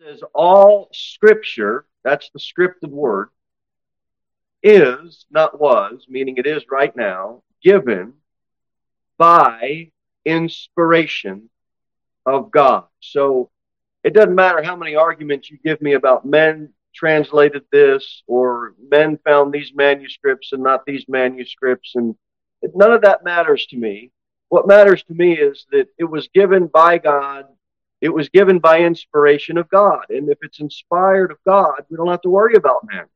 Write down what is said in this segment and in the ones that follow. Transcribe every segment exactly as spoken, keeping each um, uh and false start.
says all Scripture, that's the scripted word, is, not was, meaning it is right now, given by inspiration of God. So it doesn't matter how many arguments you give me about men translated this or men found these manuscripts and not these manuscripts, and none of that matters to me. What matters to me is that it was given by God. It was given by inspiration of God. And if it's inspired of God, we don't have to worry about man.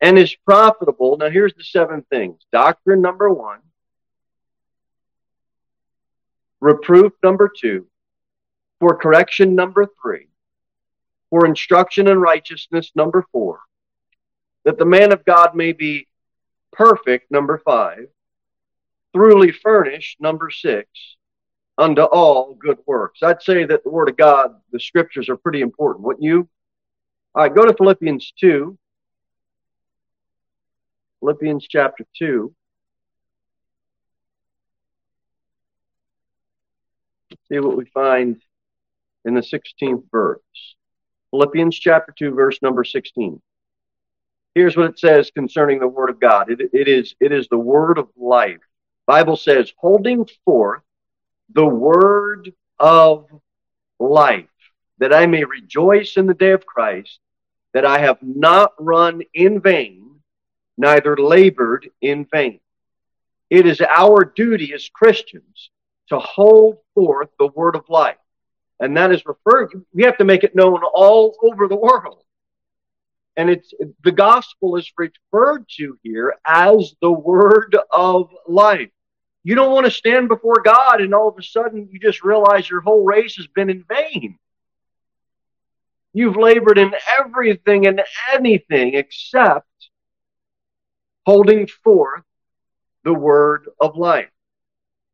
And is profitable. Now here's the seven things. Doctrine number one. Reproof number two. For correction number three. For instruction in righteousness number four. That the man of God may be perfect number five. Truly furnished number six. Unto all good works. I'd say that the Word of God, the Scriptures, are pretty important, wouldn't you? All right, go to Philippians two. Philippians chapter two. See what we find in the sixteenth verse. Philippians chapter two, verse number sixteen. Here's what it says concerning the Word of God. It, it is, it is the Word of life. The Bible says, holding forth the word of life, that I may rejoice in the day of Christ, that I have not run in vain, neither labored in vain. It is our duty as Christians to hold forth the word of life. And that is referred to, we have to make it known all over the world. And it's the gospel is referred to here as the word of life. You don't want to stand before God and all of a sudden you just realize your whole race has been in vain. You've labored in everything and anything except holding forth the word of life.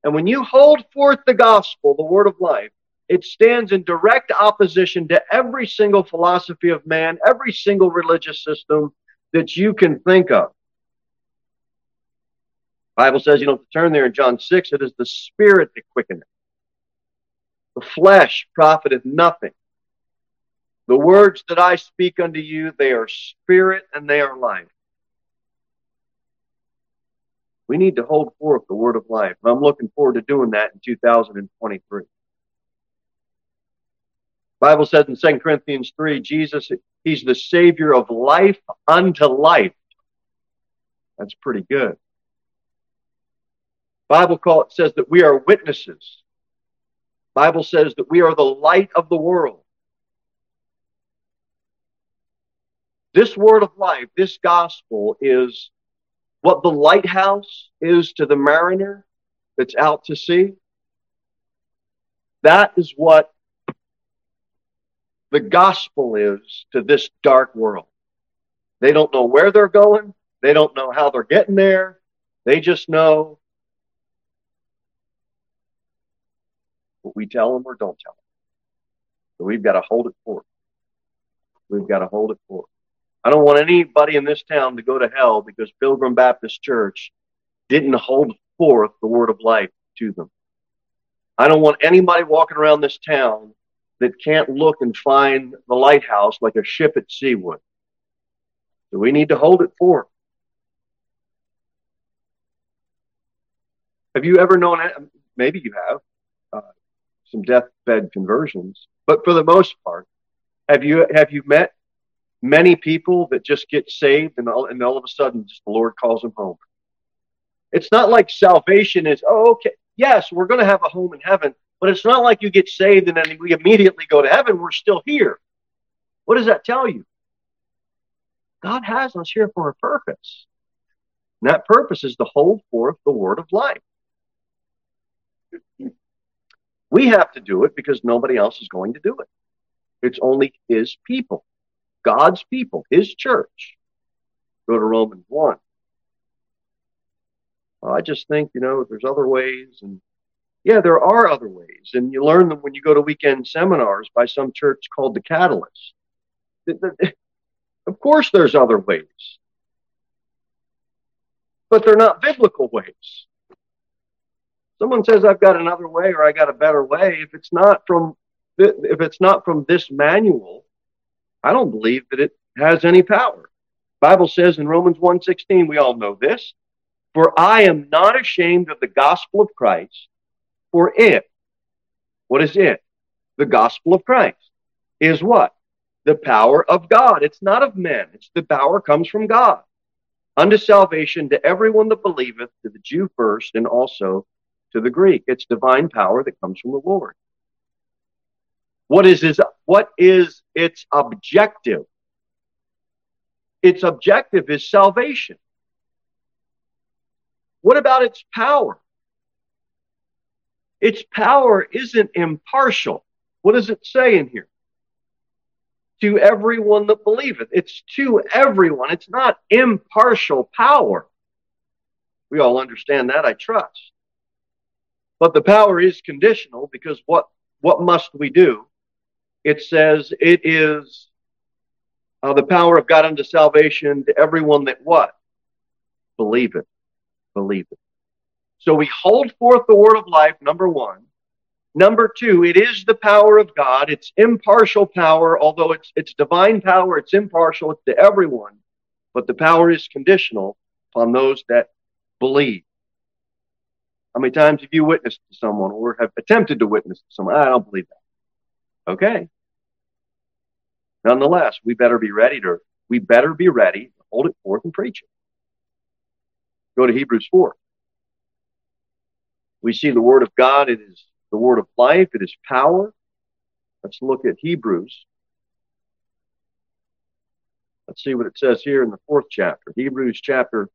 And when you hold forth the gospel, the word of life, it stands in direct opposition to every single philosophy of man, every single religious system that you can think of. Bible says you don't have to turn there in John six. It is the spirit that quickeneth. The flesh profiteth nothing. The words that I speak unto you, they are spirit and they are life. We need to hold forth the word of life. And I'm looking forward to doing that in two thousand twenty-three. Bible says in Second Corinthians three, Jesus, he's the Savior of life unto life. That's pretty good. Bible call it says that we are witnesses. Bible says that we are the light of the world. This word of life, this gospel, is what the lighthouse is to the mariner that's out to sea. That is what the gospel is to this dark world. They don't know where they're going. They don't know how they're getting there. They just know what we tell them or don't tell them. So we've got to hold it forth. We've got to hold it forth. I don't want anybody in this town to go to hell because Pilgrim Baptist Church didn't hold forth the word of life to them. I don't want anybody walking around this town that can't look and find the lighthouse like a ship at sea would. So we need to hold it forth. Have you ever known, maybe you have, uh, some deathbed conversions, but for the most part, have you have you met many people that just get saved and all, and all of a sudden just the Lord calls them home? It's not like salvation is, oh, okay, yes, we're going to have a home in heaven, but it's not like you get saved and then we immediately go to heaven. We're still here. What does that tell you? God has us here for a purpose. And that purpose is to hold forth the word of life. We have to do it because nobody else is going to do it. It's only his people, God's people, his church. Go to Romans one. Well, I just think, you know, there's other ways. And yeah, there are other ways. And you learn them when you go to weekend seminars by some church called the Catalyst. Of course, there's other ways. But they're not biblical ways. Someone says, I've got another way or I got a better way. If it's not from if it's not from this manual, I don't believe that it has any power. The Bible says in Romans one sixteen, we all know this, for I am not ashamed of the gospel of Christ, for it, what is it? The gospel of Christ is what? The power of God. It's not of men. It's the power comes from God. Unto salvation to everyone that believeth, to the Jew first and also to the Greek. It's divine power that comes from the Lord. What is his, what is its objective? Its objective is salvation. What about its power? Its power isn't impartial. What does it say in here? To everyone that believeth. It's to everyone. It's not impartial power. We all understand that, I trust. But the power is conditional because what, what must we do? It says it is uh, the power of God unto salvation to everyone that what? Believeth. Believeth. So we hold forth the word of life, number one. Number two, it is the power of God. It's impartial power, although it's it's divine power. It's impartial. It's to everyone. But the power is conditional upon those that believe. How many times have you witnessed to someone or have attempted to witness to someone? I don't believe that. Okay. Nonetheless, we better be ready to, we better be ready to hold it forth and preach it. Go to Hebrews four. We see the word of God. It is the word of life. It is power. Let's look at Hebrews. Let's see what it says here in the fourth chapter. Hebrews chapter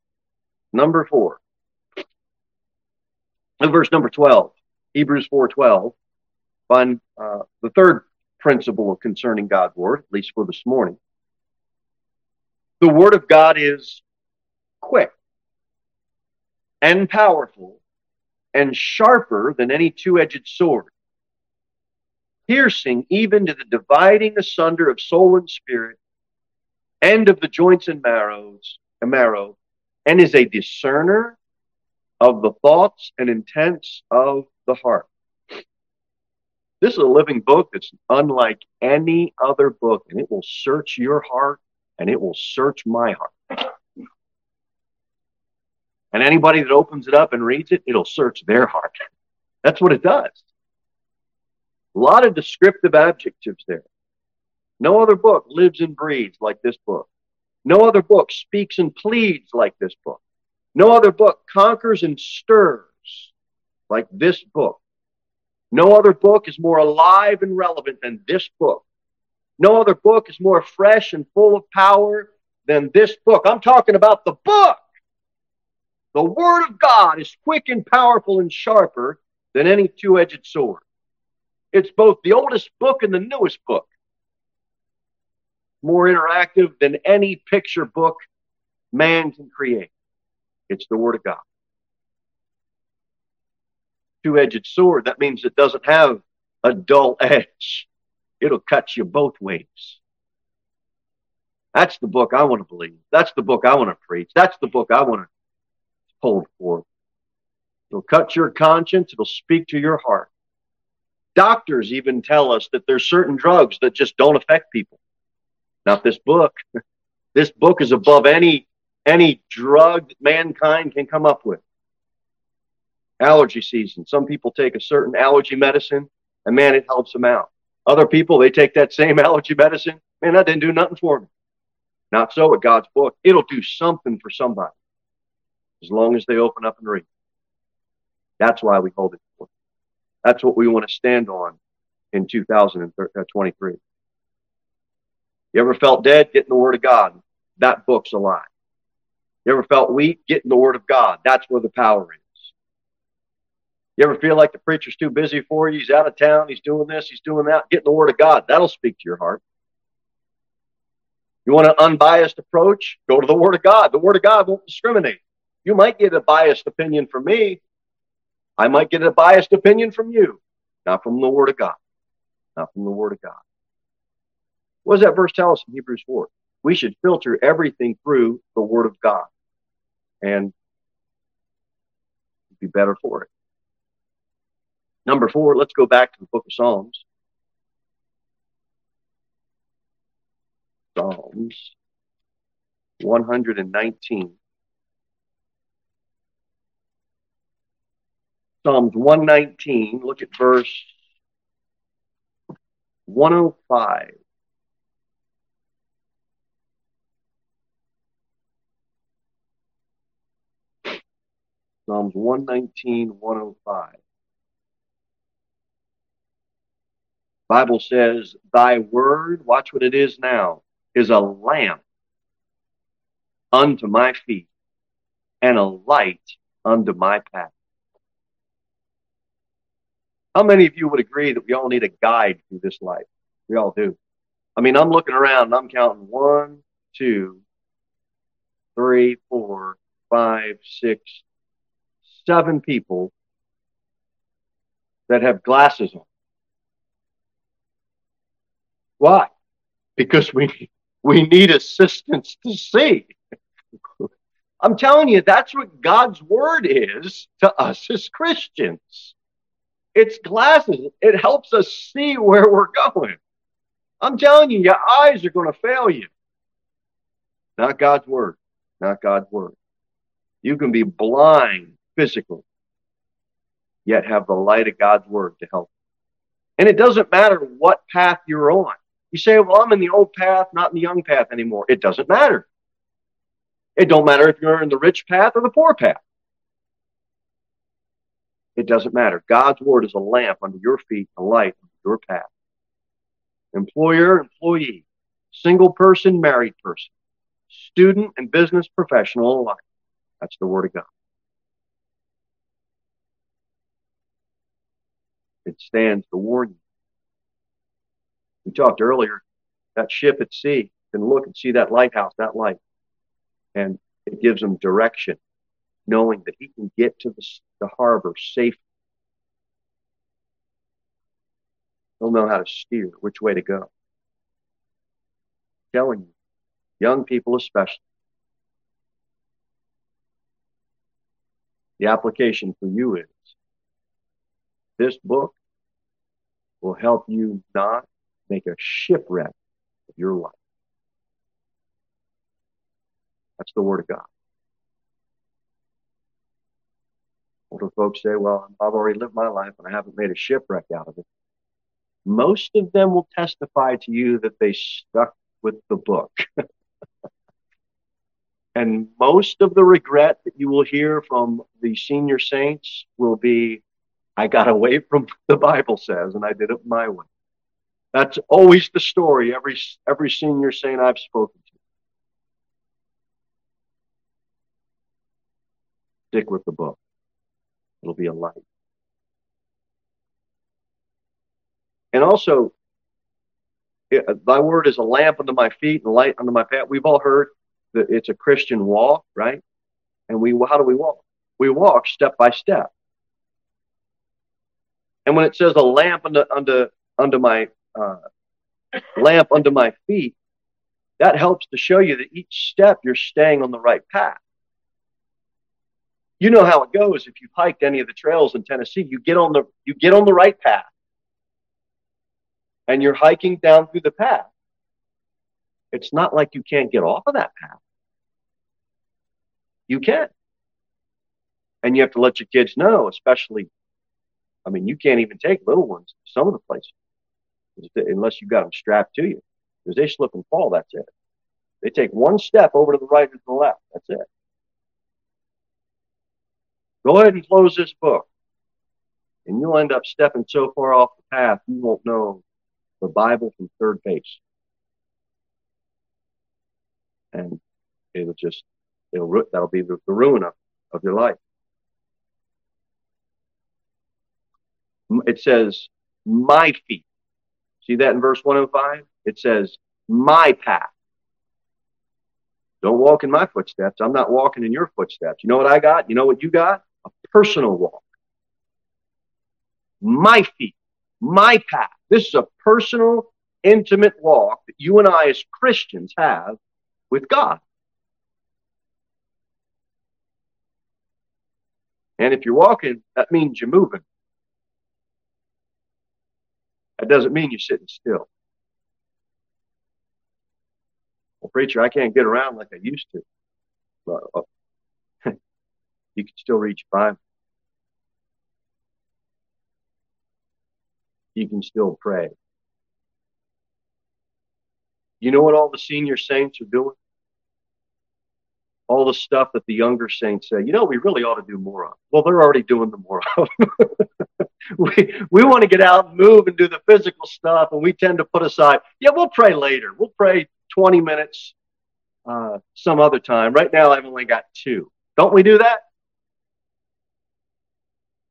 number four. And verse number twelve. Hebrews four twelve. Find uh, the third principle of concerning God's word, at least for this morning. The word of God is quick and powerful and sharper than any two-edged sword, piercing even to the dividing asunder of soul and spirit, and of the joints and marrows, and marrow, and is a discerner of the thoughts and intents of the heart. This is a living book that's unlike any other book, and it will search your heart, and it will search my heart. And anybody that opens it up and reads it, it'll search their heart. That's what it does. A lot of descriptive adjectives there. No other book lives and breathes like this book. No other book speaks and pleads like this book. No other book conquers and stirs like this book. No other book is more alive and relevant than this book. No other book is more fresh and full of power than this book. I'm talking about the book. The word of God is quick and powerful and sharper than any two-edged sword. It's both the oldest book and the newest book. More interactive than any picture book man can create. It's the word of God. Two-edged sword, that means it doesn't have a dull edge. It'll cut you both ways. That's the book I want to believe. That's the book I want to preach. That's the book I want to hold forth. It'll cut your conscience. It'll speak to your heart. Doctors even tell us that there's certain drugs that just don't affect people. Not this book. This book is above any, any drug that mankind can come up with. Allergy season. Some people take a certain allergy medicine, and man, it helps them out. Other people, they take that same allergy medicine. Man, that didn't do nothing for me. Not so with God's book. It'll do something for somebody, as long as they open up and read. That's why we hold it forth. That's what we want to stand on in two thousand twenty-three. You ever felt dead? Get in the Word of God. That book's alive. You ever felt weak? Get in the Word of God. That's where the power is. You ever feel like the preacher's too busy for you? He's out of town. He's doing this. He's doing that. Get in the Word of God. That'll speak to your heart. You want an unbiased approach? Go to the Word of God. The Word of God won't discriminate. You might get a biased opinion from me. I might get a biased opinion from you. Not from the Word of God. Not from the Word of God. What does that verse tell us in Hebrews four? We should filter everything through the Word of God. And it'd be better for it. Number four, let's go back to the book of Psalms. Psalms one nineteen. Psalms one nineteen, look at verse one oh five. Psalms one nineteen, one oh five. Bible says, thy word, watch what it is now, is a lamp unto my feet and a light unto my path. How many of you would agree that we all need a guide through this life? We all do. I mean, I'm looking around and I'm counting one, two, three, four, five, six, seven people that have glasses on. Why? Because we we need assistance to see. I'm telling you, that's what God's word is to us as Christians. It's glasses. It helps us see where we're going. I'm telling you, your eyes are going to fail you. Not God's word. Not God's word. You can be blind physically, yet have the light of God's word to help you. And it doesn't matter what path you're on. You say, well, I'm in the old path, not in the young path anymore. It doesn't matter. It don't matter if you're in the rich path or the poor path. It doesn't matter. God's word is a lamp under your feet, a light under your path. Employer, employee, single person, married person, student and business professional alike. That's the word of God. It stands to warn you. We talked earlier, that ship at sea can look and see that lighthouse, that light. And it gives them direction, knowing that he can get to the, the harbor safely. He'll know how to steer, which way to go. I'm telling you, young people especially. The application for you is, this book will help you not make a shipwreck of your life. That's the word of God. Older folks say, well, I've already lived my life and I haven't made a shipwreck out of it. Most of them will testify to you that they stuck with the book. And most of the regret that you will hear from the senior saints will be, I got away from what the Bible says and I did it my way. That's always the story, every every senior saint I've spoken to. Stick with the book. It'll be a light. And also, it, thy word is a lamp unto my feet and light unto my path. We've all heard that it's a Christian walk, right? And we how do we walk? We walk step by step. And when it says a lamp unto, unto, unto my Uh, lamp under my feet, that helps to show you that each step you're staying on the right path. You know how it goes. If you've hiked any of the trails in Tennessee, you get on the you get on the right path, and you're hiking down through the path. It's not like you can't get off of that path. You can, and you have to let your kids know. Especially, I mean, you can't even take little ones to some of the places. Unless you got them strapped to you. Because they slip and fall, that's it. They take one step over to the right or to the left, that's it. Go ahead and close this book. And you'll end up stepping so far off the path, you won't know the Bible from third base. And it'll just, it'll that'll be the, the ruin of, of your life. It says, my feet. See that in verse one oh five? It says, my path. Don't walk in my footsteps. I'm not walking in your footsteps. You know what I got? You know what you got? A personal walk. My feet. My path. This is a personal, intimate walk that you and I as Christians have with God. And if you're walking, that means you're moving. That doesn't mean you're sitting still. well, preacher, I can't get around like I used to. Well, you can still read your Bible. You can still pray. You know what all the senior saints are doing? All the stuff that the younger saints say, you know, we really ought to do more of. Well, they're already doing the more of. we we want to get out and move and do the physical stuff, and we tend to put aside, yeah, we'll pray later. We'll pray twenty minutes uh, some other time. Right now, I've only got two. Don't we do that?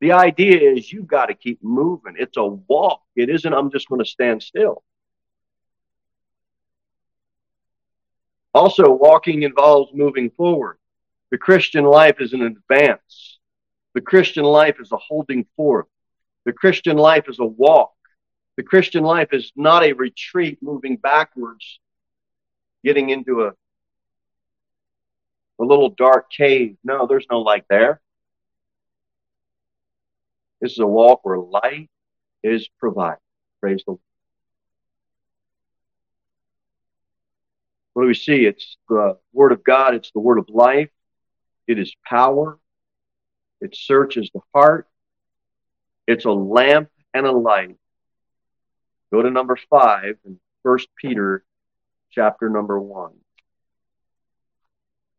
The idea is you've got to keep moving. It's a walk. It isn't, I'm just going to stand still. Also, walking involves moving forward. The Christian life is an advance. The Christian life is a holding forth. The Christian life is a walk. The Christian life is not a retreat, moving backwards, getting into a, a little dark cave. No, there's no light there. This is a walk where light is provided. Praise the Lord. What do we see? It's the Word of God. It's the Word of life. It is power. It searches the heart. It's a lamp and a light. Go to number five in First Peter chapter number one.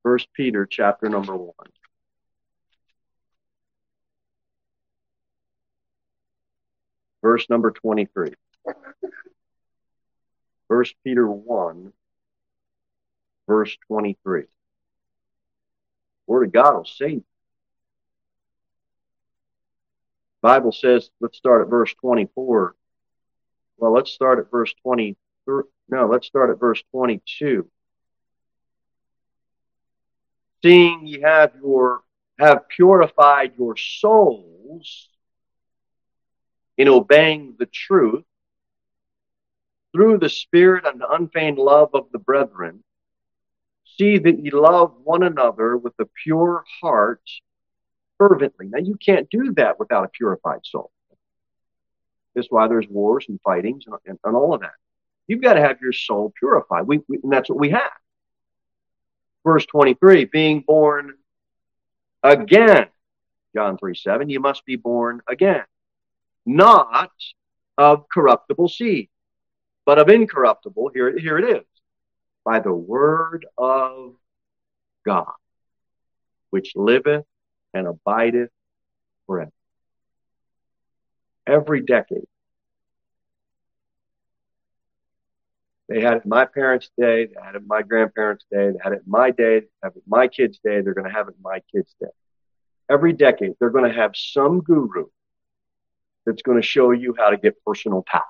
First Peter chapter number one. Verse number twenty-three. First Peter one. Verse twenty-three. Word of God will save you. Bible says, let's start at verse twenty-four. Well, let's start at verse twenty-three. No, let's start at verse twenty-two. Seeing ye have your have purified your souls in obeying the truth through the Spirit and the unfeigned love of the brethren. See that ye love one another with a pure heart fervently. Now, you can't do that without a purified soul. That's why there's wars and fightings and, and, and all of that. You've got to have your soul purified. We, we, and that's what we have. Verse twenty-three, being born again. John three seven, you must be born again. Not of corruptible seed, but of incorruptible. Here, here it is. By the word of God, which liveth and abideth forever. Every decade. They had it my parents' day, they had it my grandparents' day, they had it my day, they have it my kids' day, they're going to have it my kids' day. Every decade, they're going to have some guru that's going to show you how to get personal power.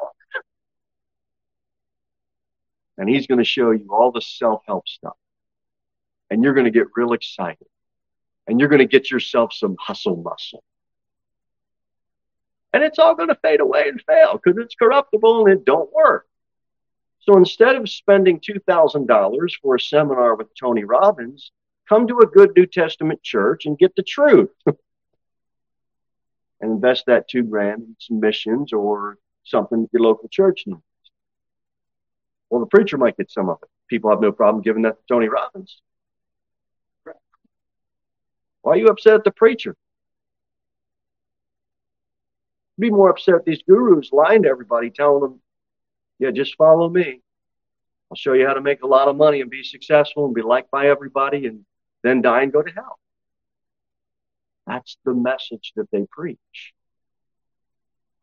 And he's going to show you all the self-help stuff. And you're going to get real excited. And you're going to get yourself some hustle muscle. And it's all going to fade away and fail because it's corruptible and it don't work. So instead of spending two thousand dollars for a seminar with Tony Robbins, come to a good New Testament church and get the truth. And invest that two grand in some missions or something at your local church needs. Well, the preacher might get some of it. People have no problem giving that to Tony Robbins. Why are you upset at the preacher? You'd be more upset at these gurus lying to everybody, telling them, yeah, just follow me. I'll show you how to make a lot of money and be successful and be liked by everybody and then die and go to hell. That's the message that they preach.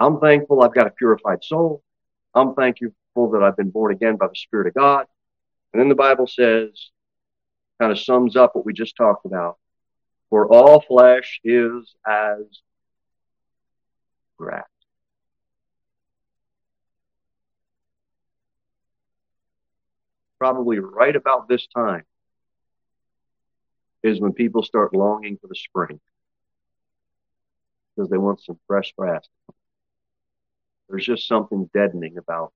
I'm thankful I've got a purified soul. I'm thankful that I've been born again by the Spirit of God. And then the Bible says, kind of sums up what we just talked about, for all flesh is as grass. Probably right about this time is when people start longing for the spring because they want some fresh grass. There's just something deadening about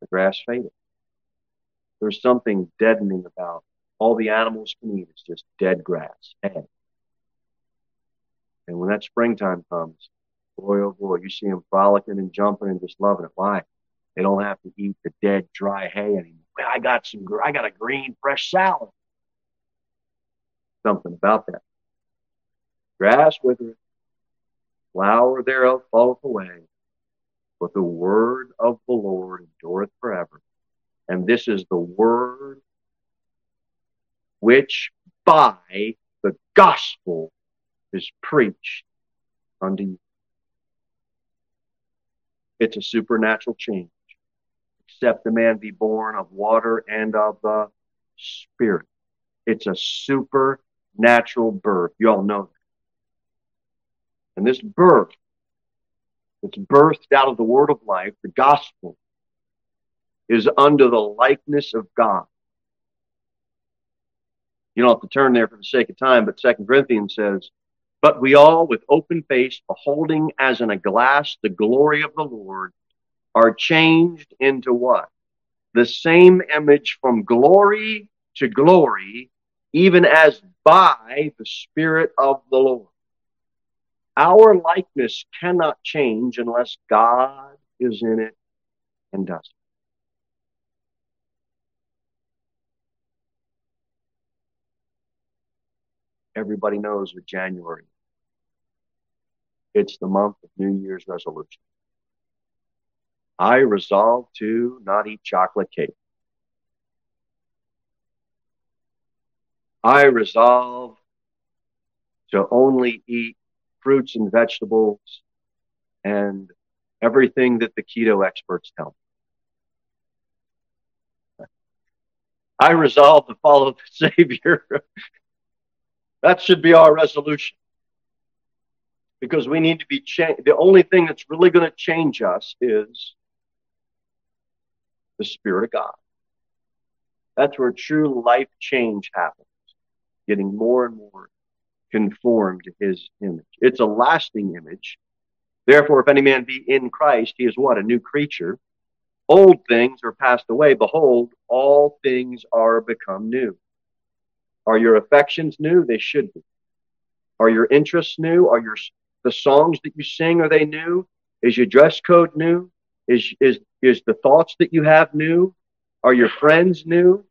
the grass faded. There's something deadening about all the animals can eat. It's just dead grass. Dead. And when that springtime comes, boy, oh boy, you see them frolicking and jumping and just loving it. Why? They don't have to eat the dead, dry hay anymore. Man, I got some, I got a green, fresh salad. Something about that. Grass withereth, flower thereof falleth away, but the word of the Lord endureth forever. And this is the word which by the gospel is preached unto you. It's a supernatural change. Except the man be born of water and of the Spirit. It's a supernatural birth. You all know that. And this birth, it's birthed out of the word of life, the gospel, is under the likeness of God. You don't have to turn there for the sake of time, but Second Corinthians says, but we all, with open face, beholding as in a glass the glory of the Lord, are changed into what? The same image from glory to glory, even as by the Spirit of the Lord. Our likeness cannot change unless God is in it and does it. Everybody knows with January, it's the month of New Year's resolution. I resolve to not eat chocolate cake. I resolve to only eat fruits and vegetables and everything that the keto experts tell me. I resolve to follow the Savior. That should be our resolution. Because we need to be changed. The only thing that's really going to change us is the Spirit of God. That's where true life change happens. Getting more and more conformed to His image. It's a lasting image. Therefore, if any man be in Christ, he is what? A new creature. Old things are passed away. Behold, all things are become new. Are your affections new? They should be. Are your interests new? Are your the songs that you sing, are they new? Is your dress code new? Is is is the thoughts that you have new? Are your friends new?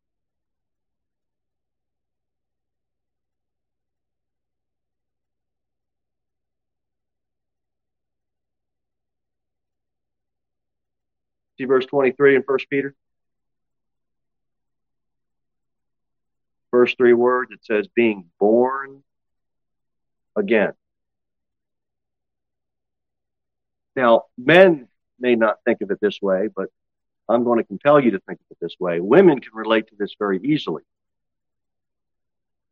See verse twenty-three in First Peter. First three words, it says, being born again. Now, men may not think of it this way, but I'm going to compel you to think of it this way. Women can relate to this very easily.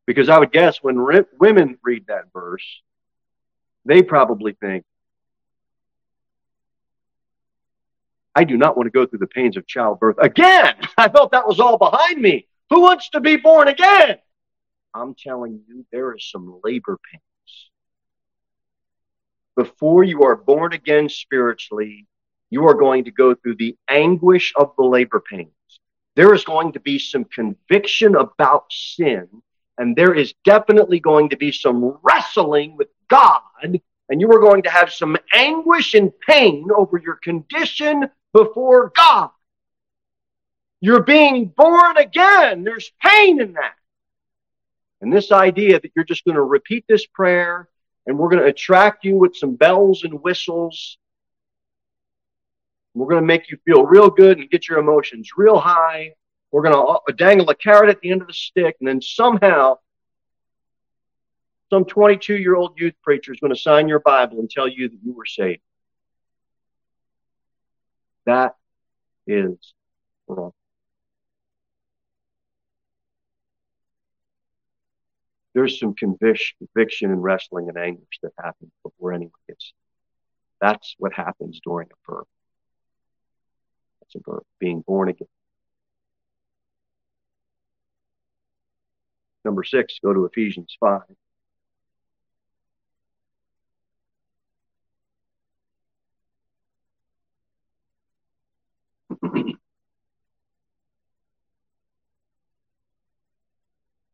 Because I would guess when re- women read that verse, they probably think, I do not want to go through the pains of childbirth again. I thought that was all behind me. Who wants to be born again? I'm telling you, there is some labor pains. Before you are born again spiritually, you are going to go through the anguish of the labor pains. There is going to be some conviction about sin, and there is definitely going to be some wrestling with God, and you are going to have some anguish and pain over your condition before God. You're being born again. There's pain in that. And this idea that you're just going to repeat this prayer and we're going to attract you with some bells and whistles. We're going to make you feel real good and get your emotions real high. We're going to dangle a carrot at the end of the stick. And then somehow, some twenty-two-year-old youth preacher is going to sign your Bible and tell you that you were saved. That is wrong. There's some conviction and wrestling and anguish that happens before anyone gets saved. That's what happens during a birth. That's a birth, being born again. Number six, go to Ephesians five.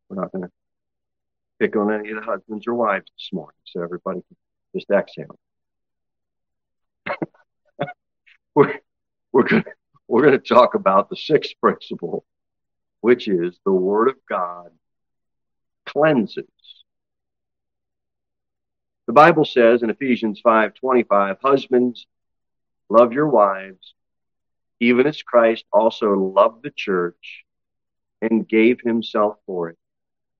We're not going to pick on any of the husbands or wives this morning, so everybody can just exhale. we're we're gonna We're going to talk about the sixth principle, which is the Word of God cleanses. The Bible says in Ephesians five twenty-five, husbands, love your wives, even as Christ also loved the church and gave himself for it,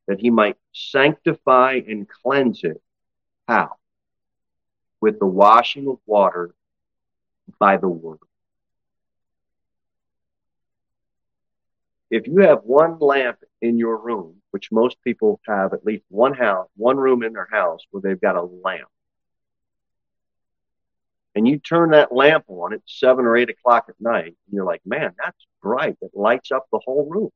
that he might sanctify and cleanse it. How? With the washing of water by the word. If you have one lamp in your room, which most people have at least one house, one room in their house where they've got a lamp, and you turn that lamp on at seven or eight o'clock at night, and you're like, man, that's bright. It lights up the whole room.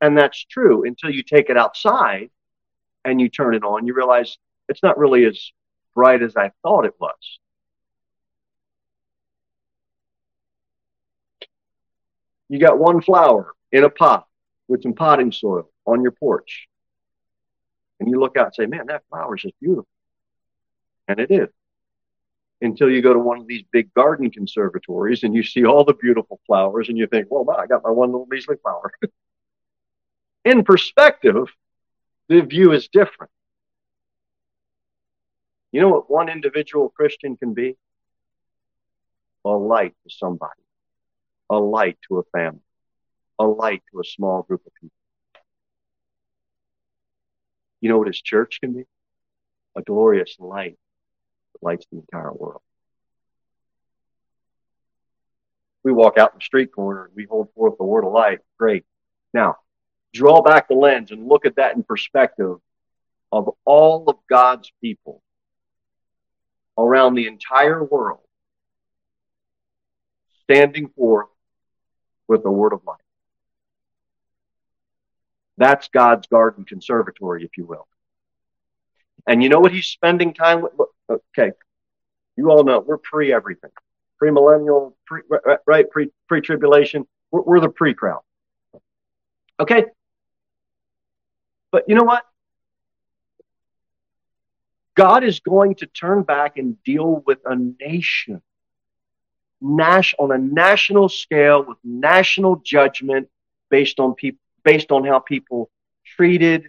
And that's true until you take it outside and you turn it on. You realize it's not really as bright as I thought it was. You got one flower in a pot with some potting soil on your porch. And you look out and say, man, that flower is just beautiful. And it is. Until you go to one of these big garden conservatories and you see all the beautiful flowers and you think, well, wow, I got my one little measly flower. In perspective, the view is different. You know what one individual Christian can be? A light to somebody. A light to a family. A light to a small group of people. You know what his church can be? A glorious light that lights the entire world. We walk out in the street corner, we hold forth the word of light. Great. Now, draw back the lens and look at that in perspective of all of God's people around the entire world standing forth with the word of life. That's God's garden conservatory, if you will. And you know what he's spending time with? Okay, you all know we're pre-everything. Premillennial, pre, right? Pre, pre-tribulation. We're, we're the pre-crowd. Okay? But you know what? God is going to turn back and deal with a nation Nash, on a national scale with national judgment based on people, based on how people treated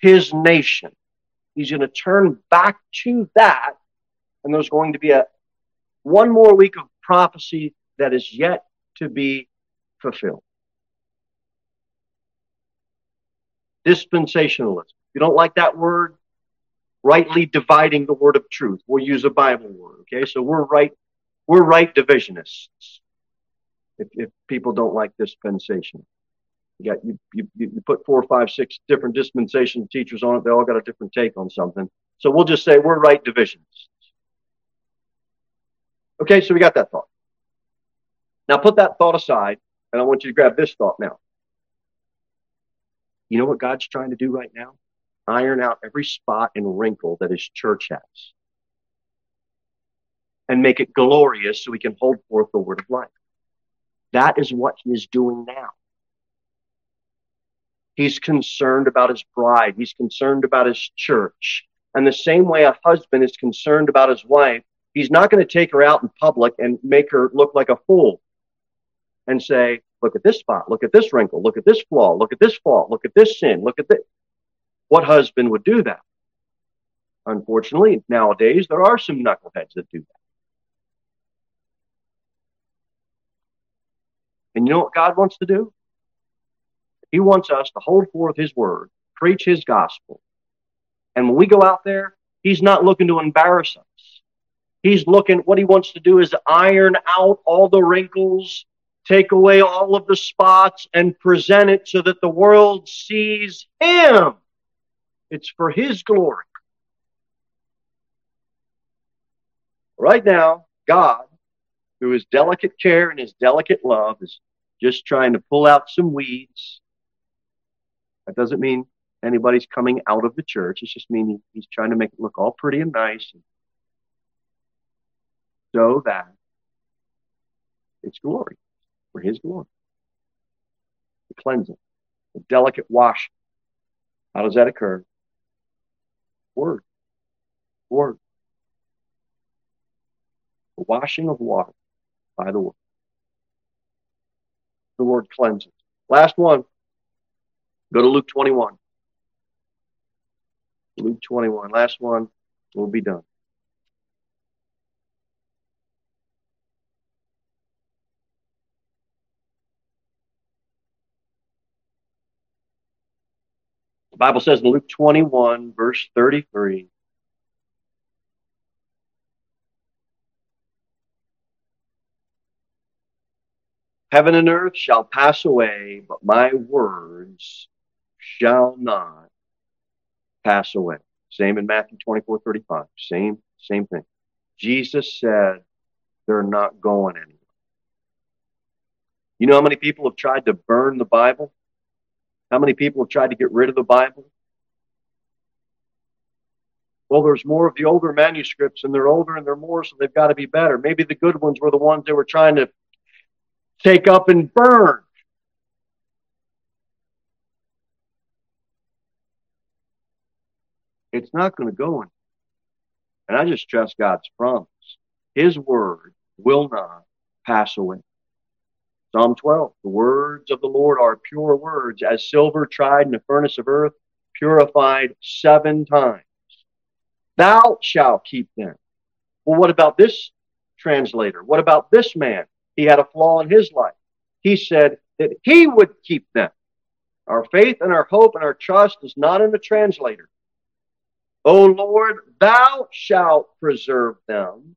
his nation. He's going to turn back to that, and there's going to be a one more week of prophecy that is yet to be fulfilled. Dispensationalism. If you don't like that word, rightly dividing the word of truth. We'll use a Bible word, okay? So we're right, we're right divisionists. If, if people don't like dispensation, you got you, you you put four, five, six different dispensation teachers on it. They all got a different take on something. So we'll just say we're right divisionists. Okay, so we got that thought. Now put that thought aside, and I want you to grab this thought now. You know what God's trying to do right now? Iron out every spot and wrinkle that his church has and make it glorious so we can hold forth the word of life. That is what he is doing now. He's concerned about his bride. He's concerned about his church. And the same way a husband is concerned about his wife, he's not going to take her out in public and make her look like a fool and say, look at this spot, look at this wrinkle, look at this flaw, look at this fault, look at this sin, look at this. What husband would do that? Unfortunately, nowadays, there are some knuckleheads that do that. And you know what God wants to do? He wants us to hold forth his word, preach his gospel. And when we go out there, he's not looking to embarrass us. He's looking, what he wants to do is iron out all the wrinkles, take away all of the spots, and present it so that the world sees him. It's for his glory. Right now, God, through his delicate care and his delicate love, is just trying to pull out some weeds. That doesn't mean anybody's coming out of the church. It's just meaning he's trying to make it look all pretty and nice, so that it's glory, for his glory. The cleansing, the delicate washing. How does that occur? Word. Word. The washing of water by the word. The word cleanses. Last one. Go to Luke twenty-one. Luke twenty-one. Last one. We'll be done. The Bible says in Luke twenty-one, verse thirty-three, heaven and earth shall pass away, but my words shall not pass away. Same in Matthew twenty-four, thirty-five. Same, same thing. Jesus said they're not going anywhere. You know how many people have tried to burn the Bible? How many people have tried to get rid of the Bible? Well, there's more of the older manuscripts, and they're older and they're more, so they've got to be better. Maybe the good ones were the ones they were trying to take up and burn. It's not going to go anywhere. And I just trust God's promise. His word will not pass away. Psalm twelve, the words of the Lord are pure words, as silver tried in the furnace of earth, purified seven times. Thou shalt keep them. Well, what about this translator? What about this man? He had a flaw in his life. He said that he would keep them. Our faith and our hope and our trust is not in the translator. O Lord, thou shalt preserve them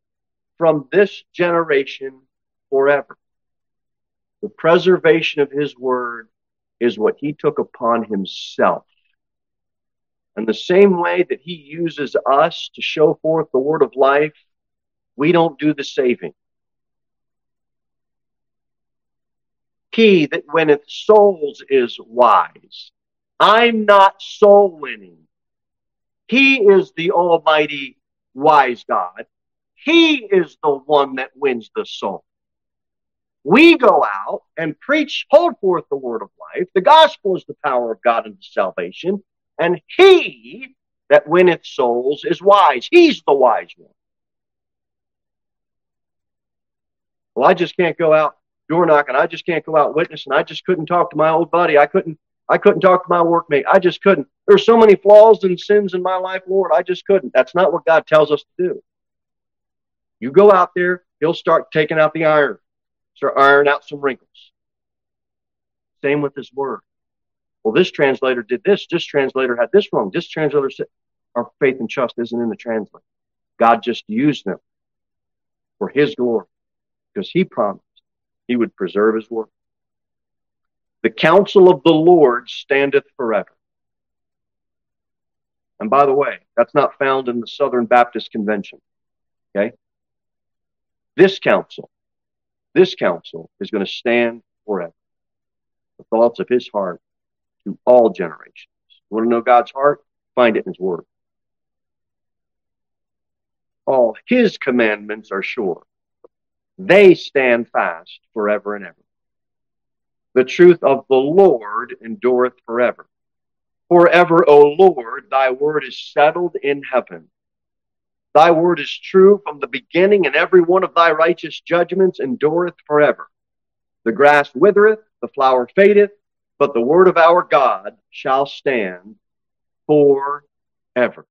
from this generation forever. The preservation of his word is what he took upon himself. And the same way that he uses us to show forth the word of life, we don't do the saving. He that winneth souls is wise. I'm not soul winning. He is the almighty wise God. He is the one that wins the soul. We go out and preach, hold forth the word of life. The gospel is the power of God unto salvation. And he that winneth souls is wise. He's the wise one. Well, I just can't go out door knocking. I just can't go out witnessing. I just couldn't talk to my old buddy. I couldn't, I couldn't talk to my workmate. I just couldn't. There's so many flaws and sins in my life, Lord. I just couldn't. That's not what God tells us to do. You go out there, he'll start taking out the iron. Start ironing out some wrinkles. Same with his word. Well, this translator did this. This translator had this wrong. This translator said, our faith and trust isn't in the translator. God just used them for his glory because he promised he would preserve his word. The counsel of the Lord standeth forever. And by the way, that's not found in the Southern Baptist Convention. Okay? This counsel, this counsel is going to stand forever. The thoughts of his heart to all generations. You want to know God's heart? Find it in his word. All his commandments are sure. They stand fast forever and ever. The truth of the Lord endureth forever. Forever, O Lord, thy word is settled in heaven. Thy word is true from the beginning, and every one of thy righteous judgments endureth forever. The grass withereth, the flower fadeth, but the word of our God shall stand forever.